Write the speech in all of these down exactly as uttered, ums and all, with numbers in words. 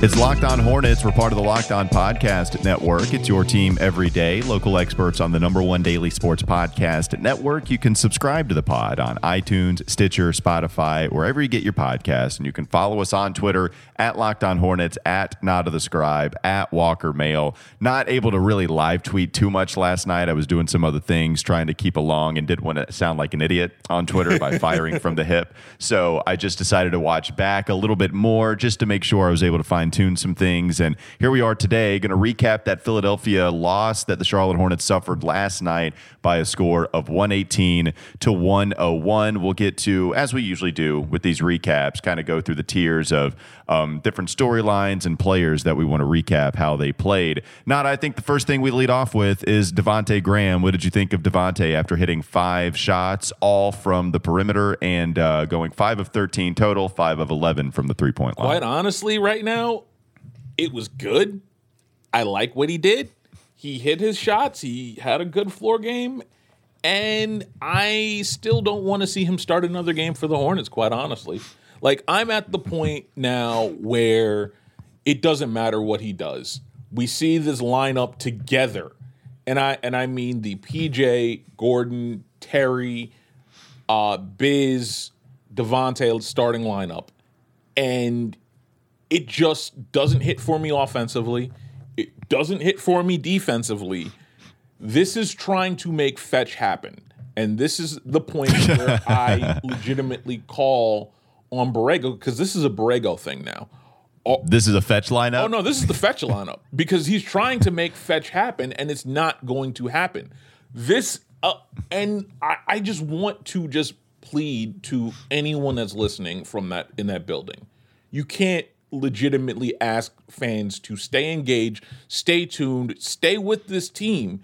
It's Locked On Hornets. We're part of the Locked On Podcast Network. It's your team every day. Local experts on the number one daily sports podcast network. You can subscribe to the pod on iTunes, Stitcher, Spotify, wherever you get your podcasts. And you can follow us on Twitter at Locked On Hornets, at Not of the Scribe, at Walker Mail. Not able to really live tweet too much last night. I was doing some other things, trying to keep along, and didn't want to sound like an idiot on Twitter by firing from the hip. So I just decided to watch back a little bit more just to make sure I was able to find tune some things. And here we are today, going to recap that Philadelphia loss that the Charlotte Hornets suffered last night by a score of one eighteen to one oh one. We'll get to, as we usually do with these recaps, kind of go through the tiers of um, different storylines and players that we want to recap how they played. Not, I think the first thing we lead off with is Devonte Graham. What did you think of Devonte after hitting five shots, all from the perimeter, and uh, going five of thirteen total, five of eleven from the three-point line? Quite honestly, right now, it was good. I like what he did. He hit his shots. He had a good floor game. And I still don't want to see him start another game for the Hornets, quite honestly. Like, I'm at the point now where it doesn't matter what he does. We see this lineup together. And I and I mean the P J, Gordon, Terry, uh, Biz, Devonte starting lineup. And it just doesn't hit for me offensively. It doesn't hit for me defensively. This is trying to make fetch happen. And this is the point where I legitimately call on Borrego, because this is a Borrego thing now. Oh, this is a fetch lineup? Oh, no, this is the fetch lineup, because he's trying to make fetch happen, and it's not going to happen. This, uh, and I, I just want to just plead to anyone that's listening from that in that building. You can't legitimately ask fans to stay engaged, stay tuned, stay with this team,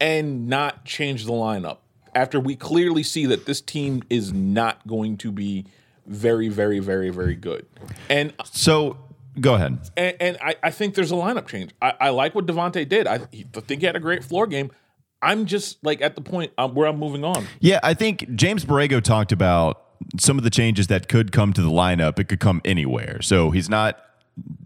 and not change the lineup after we clearly see that this team is not going to be very, very, very, very good. And so go ahead. And, and I, I think there's a lineup change. I, I like what Devonte did. I think he had a great floor game. I'm just like at the point where I'm moving on. Yeah, I think James Borrego talked about some of the changes that could come to the lineup. It could come anywhere. So he's not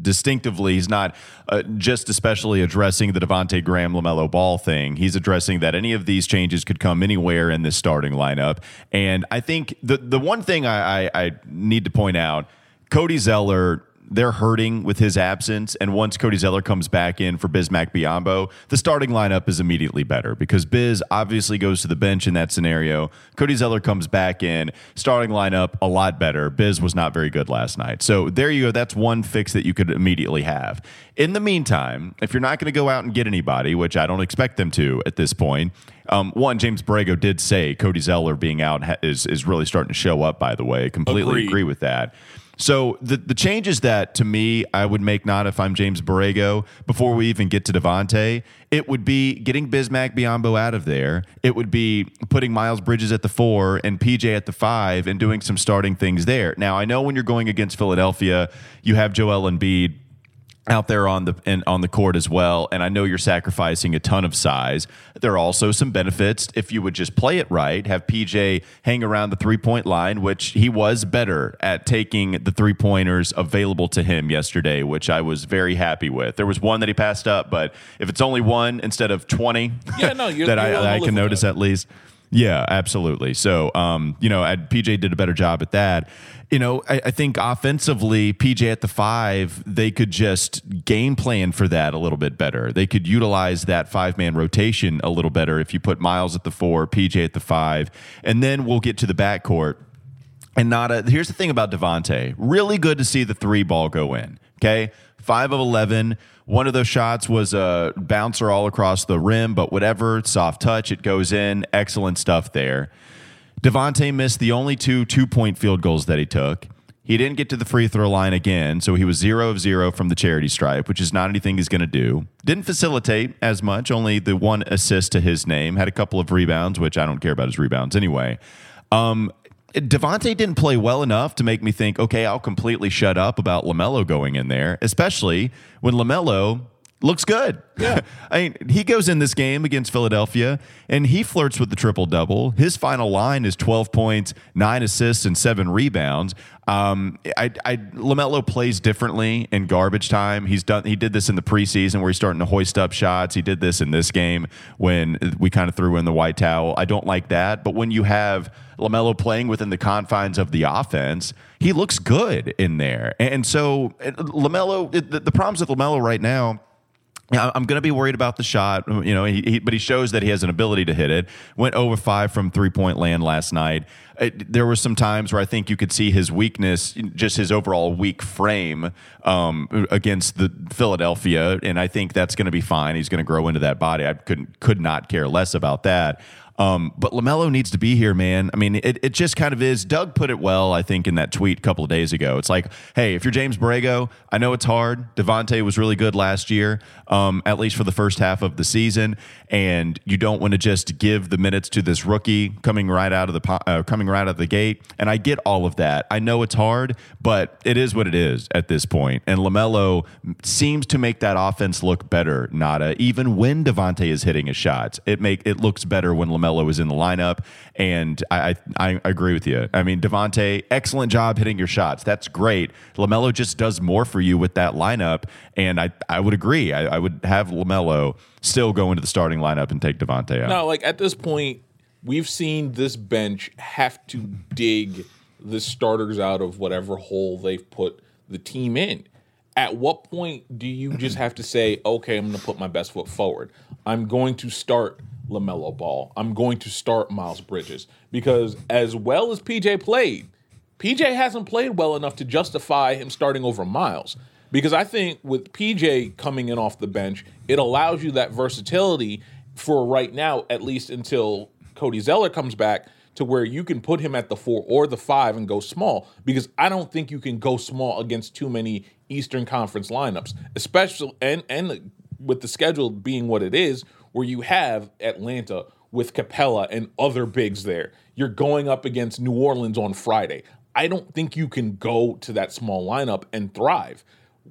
distinctively, he's not uh, just especially addressing the Devonte Graham, LaMelo Ball thing. He's addressing that any of these changes could come anywhere in this starting lineup. And I think the the one thing I, I, I need to point out, Cody Zeller, they're hurting with his absence. And once Cody Zeller comes back in for Bismack Biyombo, the starting lineup is immediately better, because Biz obviously goes to the bench in that scenario. Cody Zeller comes back in, starting lineup a lot better. Biz was not very good last night. So there you go. That's one fix that you could immediately have. In the meantime, if you're not going to go out and get anybody, which I don't expect them to at this point, Um, one, James Borrego did say Cody Zeller being out ha- is, is really starting to show up, by the way. I completely Agreed. agree with that. So the, the changes that, to me, I would make, not if I'm James Borrego, before we even get to Devonte, it would be getting Bismack Biyombo out of there. It would be putting Miles Bridges at the four and P J at the five and doing some starting things there. Now, I know when you're going against Philadelphia, you have Joel Embiid out there on the and on the court as well, and I know you're sacrificing a ton of size. There are also some benefits if you would just play it right, have P J hang around the three-point line, which he was better at taking the three-pointers available to him yesterday, which I was very happy with. There was one that he passed up, but if it's only one instead of twenty, yeah, no, you're, that you're I, I can notice that. At least. Yeah, absolutely. So, um, you know, P J did a better job at that. You know, I, I think offensively, P J at the five, they could just game plan for that a little bit better. They could utilize that five-man rotation a little better if you put Miles at the four, P J at the five, and then we'll get to the backcourt. And not a, here's the thing about Devonte. Really good to see the three ball go in, okay? five of eleven. One of those shots was a bouncer all across the rim, but whatever, soft touch, it goes in. Excellent stuff there. Devonte missed the only two two-point field goals that he took. He didn't get to the free throw line again, so he was zero of zero from the charity stripe, which is not anything he's going to do. Didn't facilitate as much, only the one assist to his name. Had a couple of rebounds, which I don't care about his rebounds anyway. Um, Devonte didn't play well enough to make me think, okay, I'll completely shut up about LaMelo going in there, especially when LaMelo looks good. Yeah. I mean, he goes in this game against Philadelphia, and he flirts with the triple-double. His final line is twelve points, nine assists, and seven rebounds. Um, I, I, LaMelo plays differently in garbage time. He's done. He did this in the preseason where he's starting to hoist up shots. He did this in this game when we kind of threw in the white towel. I don't like that. But when you have LaMelo playing within the confines of the offense, he looks good in there. And so LaMelo, the, the problems with LaMelo right now, I'm going to be worried about the shot, you know, he, he, but he shows that he has an ability to hit it. Went over five from three-point land last night. It, there were some times where I think you could see his weakness, just his overall weak frame um, against the Philadelphia, and I think that's going to be fine. He's going to grow into that body. I couldn't could not care less about that. Um, but LaMelo needs to be here, man. I mean, it, it just kind of is. Doug put it well, I think, in that tweet a couple of days ago. It's like, hey, if you're James Borrego, I know it's hard. Devonte was really good last year, um, at least for the first half of the season. And you don't want to just give the minutes to this rookie coming right out of the uh, coming right out of the gate. And I get all of that. I know it's hard, but it is what it is at this point. And LaMelo seems to make that offense look better, Nada. Even when Devonte is hitting his shots, it make it looks better when LaMelo LaMelo is in the lineup, and I, I I agree with you. I mean, Devonte, excellent job hitting your shots. That's great. LaMelo just does more for you with that lineup, and I, I would agree. I, I would have LaMelo still go into the starting lineup and take Devonte out. No, like at this point, we've seen this bench have to dig the starters out of whatever hole they've put the team in. At what point do you just have to say, okay, I'm going to put my best foot forward. I'm going to start LaMelo Ball. I'm going to start Miles Bridges, because as well as P J played, P J hasn't played well enough to justify him starting over Miles, because I think with P J coming in off the bench, it allows you that versatility for right now, at least until Cody Zeller comes back, to where you can put him at the four or the five and go small, because I don't think you can go small against too many Eastern Conference lineups, especially and and with the schedule being what it is, where you have Atlanta with Capella and other bigs there. You're going up against New Orleans on Friday. I don't think you can go to that small lineup and thrive.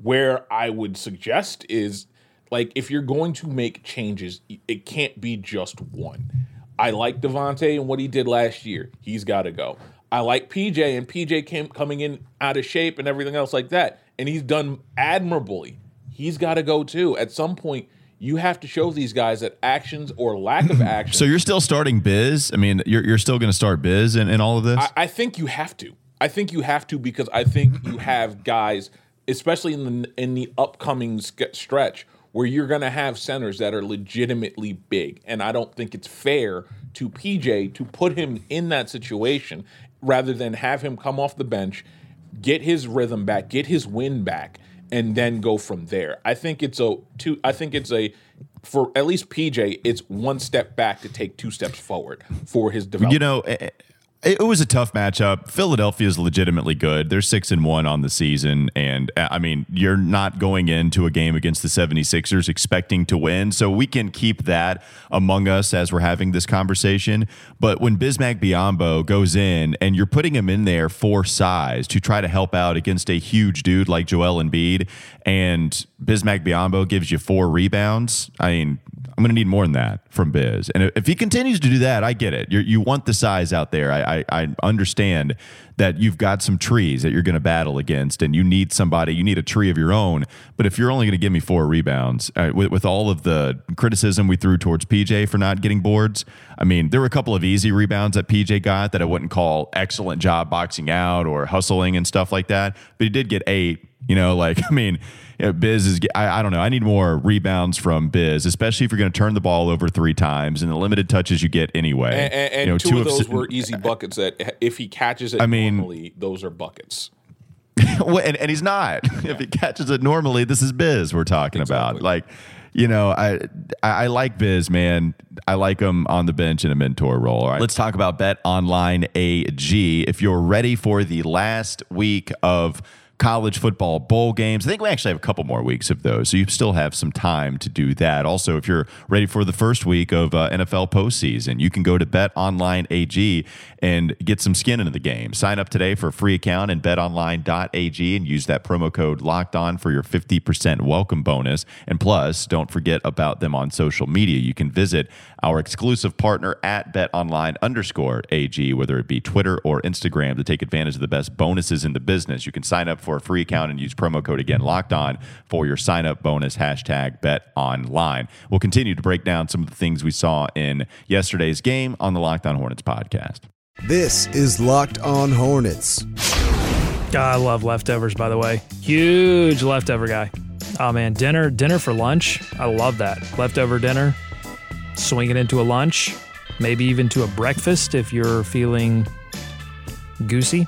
Where I would suggest is, like, if you're going to make changes, it can't be just one. I like Devonte and what he did last year. He's got to go. I like P J, and P J came coming in out of shape and everything else like that, and he's done admirably. He's got to go too. At some point, you have to show these guys that actions or lack of action. So you're still starting Biz? I mean, you're you're still going to start Biz in, in all of this? I, I think you have to. I think you have to, because I think you have guys, especially in the in the upcoming stretch, where you're going to have centers that are legitimately big. And I don't think it's fair to P J to put him in that situation rather than have him come off the bench, get his rhythm back, get his win back, and then go from there. I think it's a two. I think it's a for at least P J, it's one step back to take two steps forward for his development. You know, it was a tough matchup. Philadelphia is legitimately good. They're six and one on the season. And I mean, you're not going into a game against the seventy-sixers expecting to win. So we can keep that among us as we're having this conversation. But when Bismack Biyombo goes in and you're putting him in there for size to try to help out against a huge dude like Joel Embiid, and Bismack Biyombo gives you four rebounds, I mean, I'm going to need more than that from Biz. And if he continues to do that, I get it. You're, you want the size out there. I I, I understand that you've got some trees that you're going to battle against, and you need somebody, you need a tree of your own. But if you're only going to give me four rebounds, uh, with, with all of the criticism we threw towards P J for not getting boards, I mean, there were a couple of easy rebounds that P J got that I wouldn't call excellent job boxing out or hustling and stuff like that. But he did get eight, you know, like, I mean, Biz is, I, I don't know. I need more rebounds from Biz, especially if you're going to turn the ball over three times and the limited touches you get anyway. And, and, and you know, two, two of those of, were easy buckets that if he catches it I mean, normally, those are buckets. and, and he's not. Yeah. If he catches it normally, this is Biz we're talking exactly. about. Like, you know, I I like Biz, man. I like him on the bench in a mentor role. All right, let's talk about BetOnline A G. If you're ready for the last week of college football bowl games. I think we actually have a couple more weeks of those, so you still have some time to do that. Also, if you're ready for the first week of uh, N F L postseason, you can go to BetOnline A G and get some skin into the game. Sign up today for a free account in bet online dot a g and use that promo code Locked On for your fifty percent welcome bonus. And plus, don't forget about them on social media. You can visit our exclusive partner at BetOnline underscore A G, whether it be Twitter or Instagram, to take advantage of the best bonuses in the business. You can sign up for a free account and use promo code again Locked On for your sign up bonus, hashtag BetOnline. We'll continue to break down some of the things we saw in yesterday's game on the Locked On Hornets podcast. This is Locked On Hornets. God, I love leftovers, by the way. Huge leftover guy. Oh man, dinner, dinner for lunch. I love that. Leftover dinner, swing it into a lunch, maybe even to a breakfast if you're feeling goosey.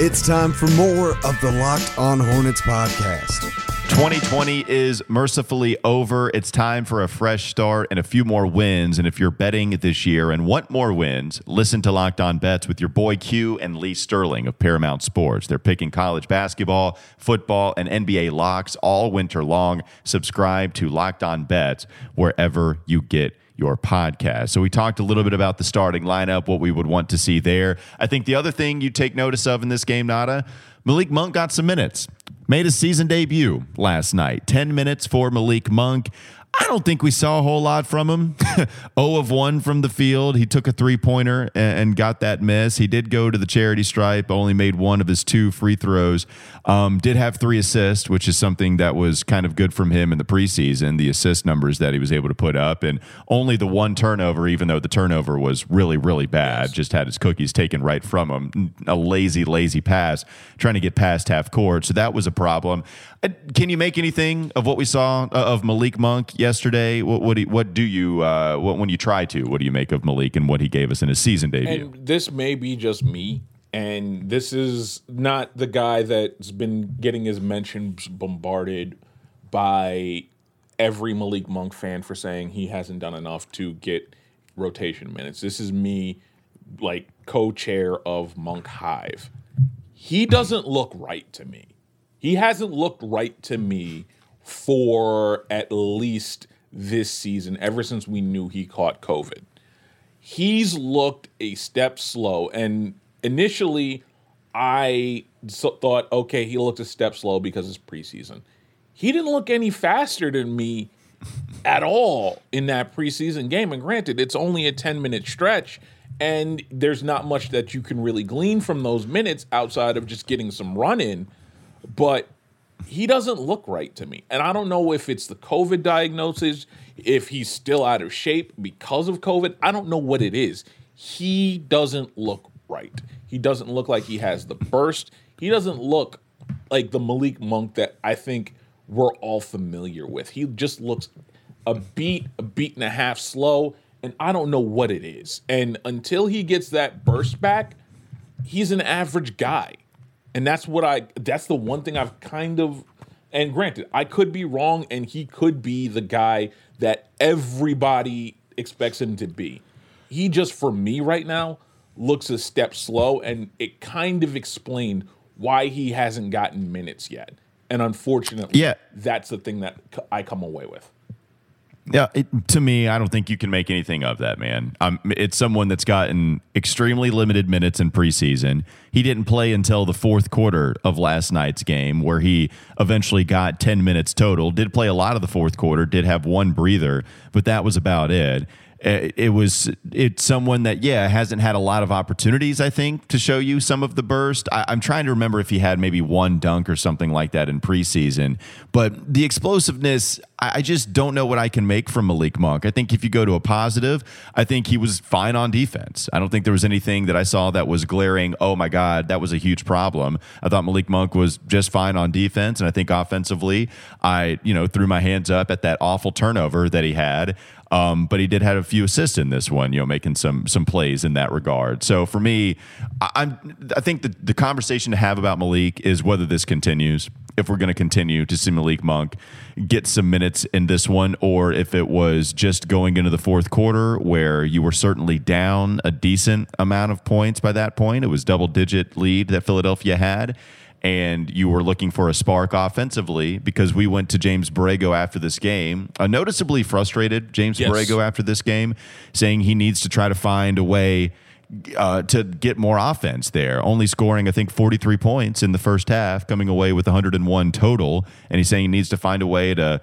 It's time for more of the Locked On Hornets podcast. twenty twenty is mercifully over. It's time for a fresh start and a few more wins. And if you're betting this year and want more wins, listen to Locked On Bets with your boy Q and Lee Sterling of Paramount Sports. They're picking college basketball, football, and N B A locks all winter long. Subscribe to Locked On Bets wherever you get your podcast. So we talked a little bit about the starting lineup, what we would want to see there. I think the other thing you take notice of in this game, Nada, Malik Monk got some minutes. Made his season debut last night. ten minutes for Malik Monk. I don't think we saw a whole lot from him. oh of one from the field. He took a three-pointer and got that miss. He did go to the charity stripe, only made one of his two free throws. Um, did have three assists, which is something that was kind of good from him in the preseason, the assist numbers that he was able to put up. And only the one turnover, even though the turnover was really, really bad. Just had his cookies taken right from him. A lazy, lazy pass, trying to get past half court. So that was a problem. Can you make anything of what we saw of Malik Monk yesterday? What what do you, what do you uh, what, when you try to? What do you make of Malik and what he gave us in his season debut? And this may be just me, and this is not the guy that's been getting his mentions bombarded by every Malik Monk fan for saying he hasn't done enough to get rotation minutes. This is me, like co-chair of Monk Hive. He doesn't look right to me. He hasn't looked right to me for at least this season, ever since we knew he caught COVID. He's looked a step slow. And initially, I thought, okay, he looked a step slow because it's preseason. He didn't look any faster than me at all in that preseason game. And granted, it's only a ten-minute stretch, and there's not much that you can really glean from those minutes outside of just getting some run-in. But he doesn't look right to me. And I don't know if it's the COVID diagnosis, if he's still out of shape because of COVID. I don't know what it is. He doesn't look right. He doesn't look like he has the burst. He doesn't look like the Malik Monk that I think we're all familiar with. He just looks a beat, a beat and a half slow, and I don't know what it is. And until he gets that burst back, he's an average guy. And that's what I, that's the one thing I've kind of, and granted, I could be wrong and he could be the guy that everybody expects him to be. He just, for me right now, looks a step slow, and it kind of explained why he hasn't gotten minutes yet. And unfortunately, yeah. that's the thing that I come away with. Yeah, it, to me, I don't think you can make anything of that, man. Um, it's someone that's gotten extremely limited minutes in preseason. He didn't play until the fourth quarter of last night's game, where he eventually got ten minutes total. Did play a lot of the fourth quarter, did have one breather, but that was about it. It was it's someone that, yeah, hasn't had a lot of opportunities, I think, to show you some of the burst. I, I'm trying to remember if he had maybe one dunk or something like that in preseason. But the explosiveness, I, I just don't know what I can make from Malik Monk. I think if you go to a positive, I think he was fine on defense. I don't think there was anything that I saw that was glaring, oh, my God, that was a huge problem. I thought Malik Monk was just fine on defense. And I think offensively, I, you know, threw my hands up at that awful turnover that he had. Um, but he did have a few assists in this one, you know, making some some plays in that regard. So for me, I, I'm I think the the conversation to have about Malik is whether this continues. If we're going to continue to see Malik Monk get some minutes in this one, or if it was just going into the fourth quarter where you were certainly down a decent amount of points by that point. It was double digit lead that Philadelphia had. and you were looking for a spark offensively, because we went to James Borrego after this game, a noticeably frustrated James yes. Borrego after this game, saying he needs to try to find a way uh, to get more offense there. Only scoring, I think, forty-three points in the first half, coming away with one hundred one total. And he's saying he needs to find a way to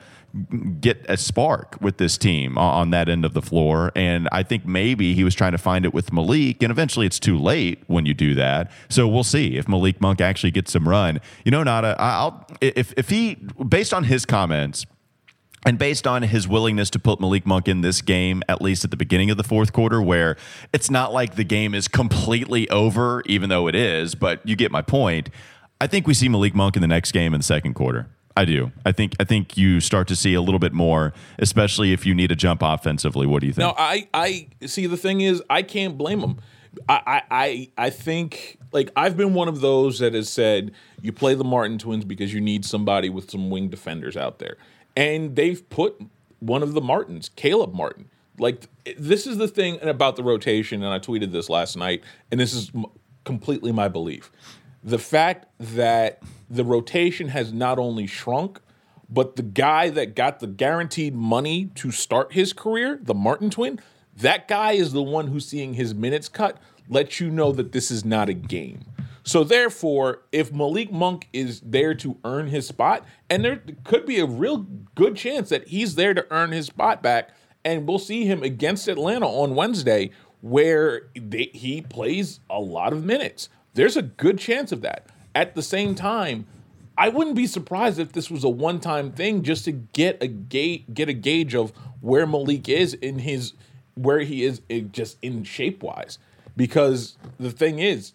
get a spark with this team on that end of the floor. And I think maybe he was trying to find it with Malik, and eventually it's too late when you do that. So we'll see if Malik Monk actually gets some run. You know, Nada, I'll, if, if he, based on his comments and based on his willingness to put Malik Monk in this game, at least at the beginning of the fourth quarter, where it's not like the game is completely over, even though it is, but you get my point. I think we see Malik Monk in the next game in the second quarter. I do. I think I think you start to see a little bit more, especially if you need a jump offensively. What do you think? No, I, I see. The thing is, I can't blame him. I, I I think, like, I've been one of those that has said you play the Martin twins because you need somebody with some wing defenders out there. And they've put one of the Martins, Caleb Martin. Like, this is the thing about the rotation, and I tweeted this last night, and this is completely my belief. The fact that the rotation has not only shrunk, but the guy that got the guaranteed money to start his career, the Martin twin, that guy is the one who's seeing his minutes cut, lets you know that this is not a game. So therefore, if Malik Monk is there to earn his spot, and there could be a real good chance that he's there to earn his spot back, and we'll see him against Atlanta on Wednesday, where they, he plays a lot of minutes. There's a good chance of that. At the same time, I wouldn't be surprised if this was a one-time thing just to get a gauge, get a gauge of where Malik is in his, where he is in just in shape-wise. Because the thing is,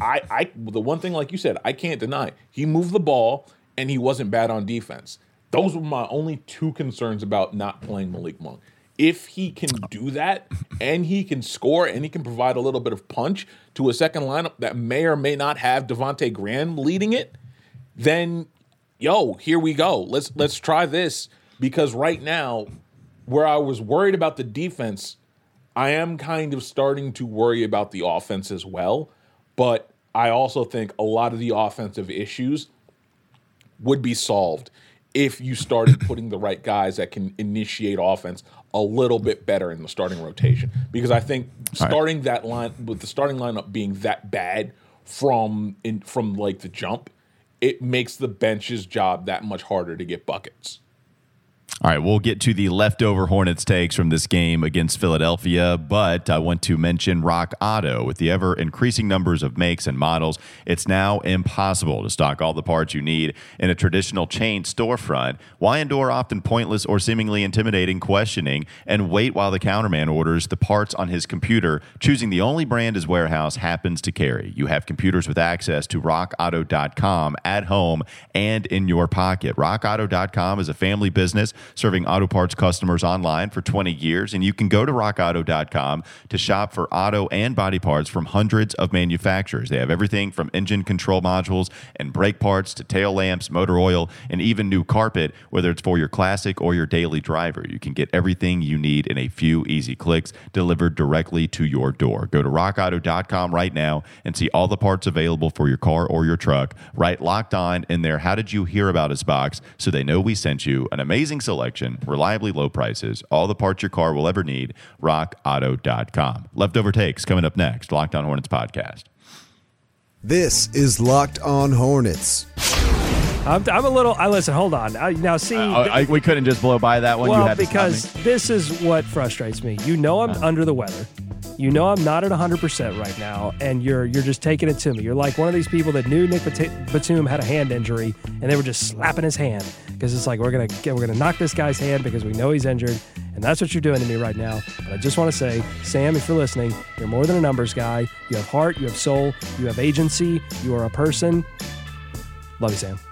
I, I the one thing, like you said, I can't deny, he moved the ball and he wasn't bad on defense. Those were my only two concerns about not playing Malik Monk. If he can do that, and he can score, and he can provide a little bit of punch to a second lineup that may or may not have Devonte Graham leading it, then, yo, here we go. Let's let's try this, because right now, where I was worried about the defense, I am kind of starting to worry about the offense as well. But I also think a lot of the offensive issues would be solved if you started putting the right guys that can initiate offense a little bit better in the starting rotation. Because I think starting right. that line with the starting lineup being that bad from in, from like the jump, it makes the bench's job that much harder to get buckets. All right, we'll get to the leftover Hornets takes from this game against Philadelphia, but I want to mention RockAuto. With the ever-increasing numbers of makes and models, it's now impossible to stock all the parts you need in a traditional chain storefront. Why endure often pointless or seemingly intimidating questioning and wait while the counterman orders the parts on his computer, choosing the only brand his warehouse happens to carry? You have computers with access to rock auto dot com at home and in your pocket. rock auto dot com is a family business serving auto parts customers online for twenty years, and you can go to rock auto dot com to shop for auto and body parts from hundreds of manufacturers. They have everything from engine control modules and brake parts to tail lamps, motor oil, and even new carpet, whether it's for your classic or your daily driver. You can get everything you need in a few easy clicks, delivered directly to your door. Go to rock auto dot com right now and see all the parts available for your car or your truck. Write Locked On in their "How did you hear about us" box so they know we sent you. An amazing selection. Selection, reliably low prices, all the parts your car will ever need. rock auto dot com. Leftover takes coming up next. Locked On Hornets podcast. This is Locked On Hornets. I'm, I'm a little. I listen. Hold on. I, now, see, uh, I, we couldn't just blow by that one. Well, you had because this is what frustrates me. You know, I'm uh. under the weather. You know, I'm not at one hundred percent right now, and you're you're just taking it to me. You're like one of these people that knew Nick Batum had a hand injury, and they were just slapping his hand because it's like we're gonna get, we're gonna knock this guy's hand because we know he's injured, and that's what you're doing to me right now. But I just want to say, Sam, if you're listening, you're more than a numbers guy. You have heart, you have soul, you have agency, you are a person. Love you, Sam.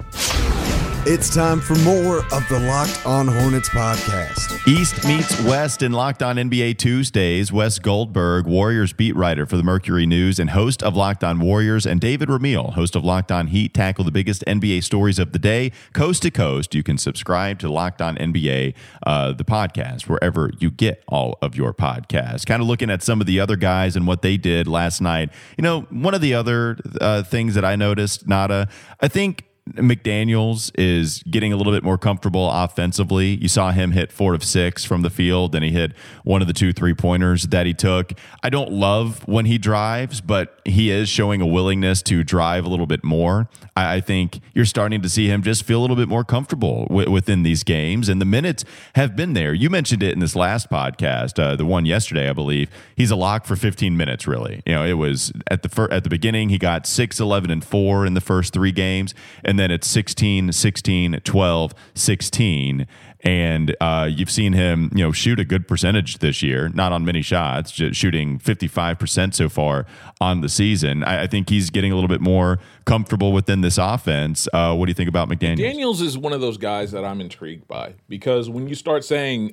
It's time for more of the Locked On Hornets podcast. East meets West in Locked On N B A Tuesdays. Wes Goldberg, Warriors beat writer for the Mercury News and host of Locked On Warriors, and David Ramil, host of Locked On Heat, tackle the biggest N B A stories of the day, coast to coast. You can subscribe to Locked On N B A, uh, the podcast, wherever you get all of your podcasts. Kind of looking at some of the other guys and what they did last night. You know, one of the other uh, things that I noticed, Nada, I think McDaniels is getting a little bit more comfortable offensively. You saw him hit four of six from the field, and he hit one of the two three-pointers that he took. I don't love when he drives, but he is showing a willingness to drive a little bit more. I, I think you're starting to see him just feel a little bit more comfortable w- within these games, and the minutes have been there. You mentioned it in this last podcast, uh, the one yesterday, I believe. He's a lock for fifteen minutes, really. You know, it was at the fir- at the beginning, he got six, eleven, and four in the first three games, and then it's sixteen, sixteen, twelve, sixteen. And uh, you've seen him, you know, shoot a good percentage this year, not on many shots, just shooting fifty-five percent so far on the season. I, I think he's getting a little bit more comfortable within this offense. Uh, what do you think about McDaniels? McDaniels is one of those guys that I'm intrigued by, because when you start saying,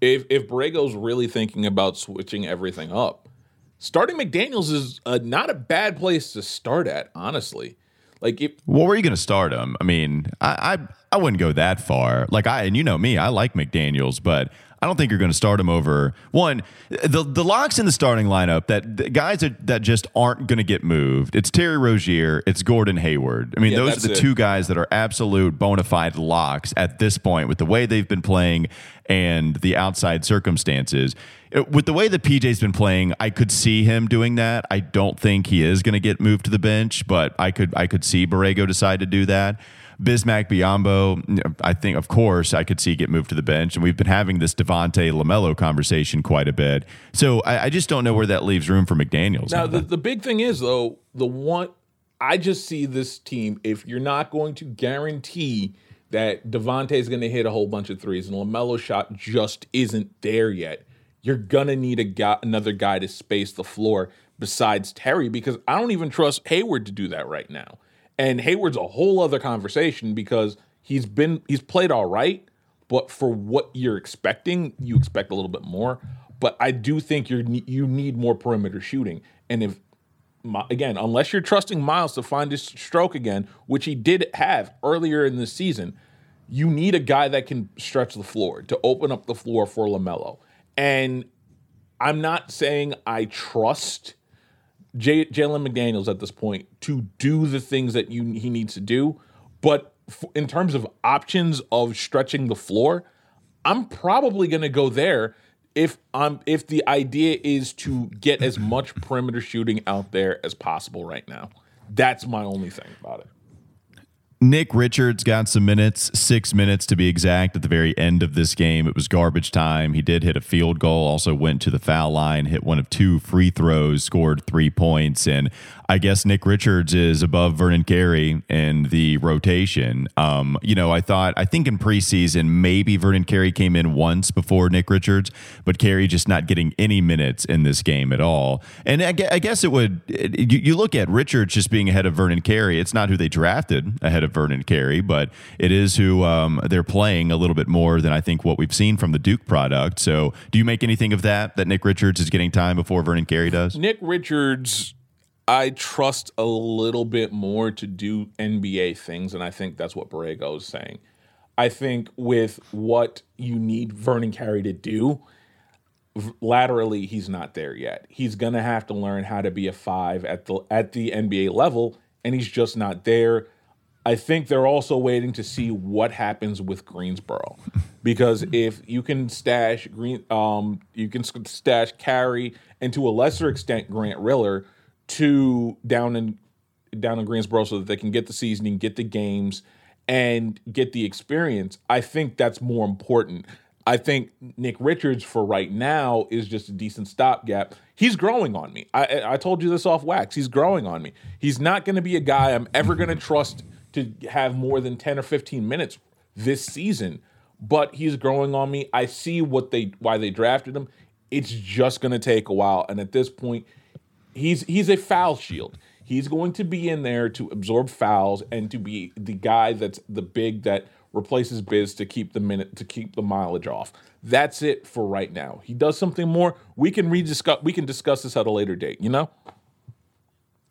if, if Borrego's really thinking about switching everything up, starting McDaniels is a, not a bad place to start at, honestly. Like, if, well, where are you going to start him? I mean, I, I I wouldn't go that far. Like I and you know me, I like McDaniels, but I don't think you're going to start him over one. The the locks in the starting lineup that the guys are, that just aren't going to get moved. It's Terry Rozier. It's Gordon Hayward. I mean, yeah, those are the it. two guys that are absolute bona fide locks at this point with the way they've been playing and the outside circumstances. With the way that P J's been playing, I could see him doing that. I don't think he is going to get moved to the bench, but I could I could see Borrego decide to do that. Bismack Biyombo, I think, of course, I could see get moved to the bench. And we've been having this Devonte LaMelo conversation quite a bit. So I, I just don't know where that leaves room for McDaniels. Now, the, the big thing is, though, the one I just see this team, if you're not going to guarantee that Devontae's going to hit a whole bunch of threes and LaMelo's shot just isn't there yet, you're going to need a guy, another guy to space the floor besides Terry, because I don't even trust Hayward to do that right now. And Hayward's a whole other conversation because he's been he's played all right, but for what you're expecting, you expect a little bit more. But I do think you you need more perimeter shooting. And if again, unless you're trusting Miles to find his stroke again, which he did have earlier in the season, you need a guy that can stretch the floor to open up the floor for LaMelo. And I'm not saying I trust J- Jalen McDaniels at this point to do the things that you, he needs to do. But f- in terms of options of stretching the floor, I'm probably going to go there if I'm, if the idea is to get as much perimeter shooting out there as possible right now. That's my only thing about it. Nick Richards got some minutes, six minutes to be exact, at the very end of this game. It was garbage time. He did hit a field goal, also went to the foul line, hit one of two free throws, scored three points. And I guess Nick Richards is above Vernon Carey in the rotation. Um, you know, I thought, I think in preseason, maybe Vernon Carey came in once before Nick Richards, but Carey just not getting any minutes in this game at all. And I guess it would, you look at Richards just being ahead of Vernon Carey. It's not who they drafted ahead of Vernon Carey, but it is who um, they're playing a little bit more than I think what we've seen from the Duke product. So do you make anything of that, that Nick Richards is getting time before Vernon Carey does? Nick Richards, I trust a little bit more to do N B A things, and I think that's what Borrego is saying. I think with what you need Vernon Carey to do, laterally, he's not there yet. He's going to have to learn how to be a five at the at the N B A level, and he's just not there. I think they're also waiting to see what happens with Greensboro, because if you can stash Green, um, you can stash Carey and to a lesser extent Grant Riller to down in down in Greensboro, so that they can get the seasoning, get the games, and get the experience. I think that's more important. I think Nick Richards for right now is just a decent stopgap. He's growing on me. I, I told you this off wax. He's growing on me. He's not going to be a guy I'm ever going to trust to have more than ten or fifteen minutes this season, but he's growing on me. I see what they why they drafted him. It's just going to take a while, and at this point, he's he's a foul shield. He's going to be in there to absorb fouls and to be the guy that's the big that replaces Biz to keep the minute to keep the mileage off. That's it for right now. He does something more. We can rediscuss. We can discuss this at a later date. You know.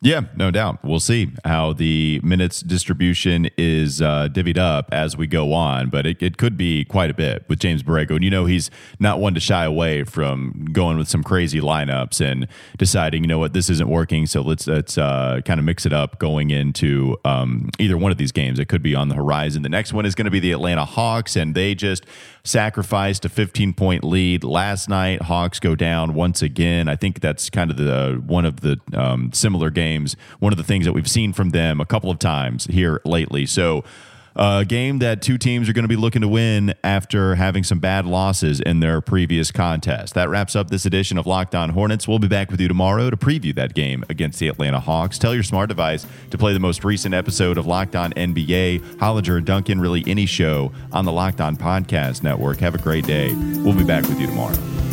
Yeah, no doubt. We'll see how the minutes distribution is uh, divvied up as we go on, but it, it could be quite a bit with James Borrego. And you know, he's not one to shy away from going with some crazy lineups and deciding, you know what, this isn't working, so let's let's uh, kind of mix it up going into um, either one of these games. It could be on the horizon. The next one is going to be the Atlanta Hawks, and they just sacrificed a fifteen-point lead last night. Hawks go down once again. I think that's kind of the one of the um, similar games. Games, one of the things that we've seen from them a couple of times here lately. So a game that two teams are going to be looking to win after having some bad losses in their previous contest. That wraps up this edition of Locked On Hornets. We'll be back with you tomorrow to preview that game against the Atlanta Hawks. Tell your smart device to play the most recent episode of Locked On N B A, Hollinger and Duncan, really any show on the Locked On Podcast Network. Have a great day. We'll be back with you tomorrow.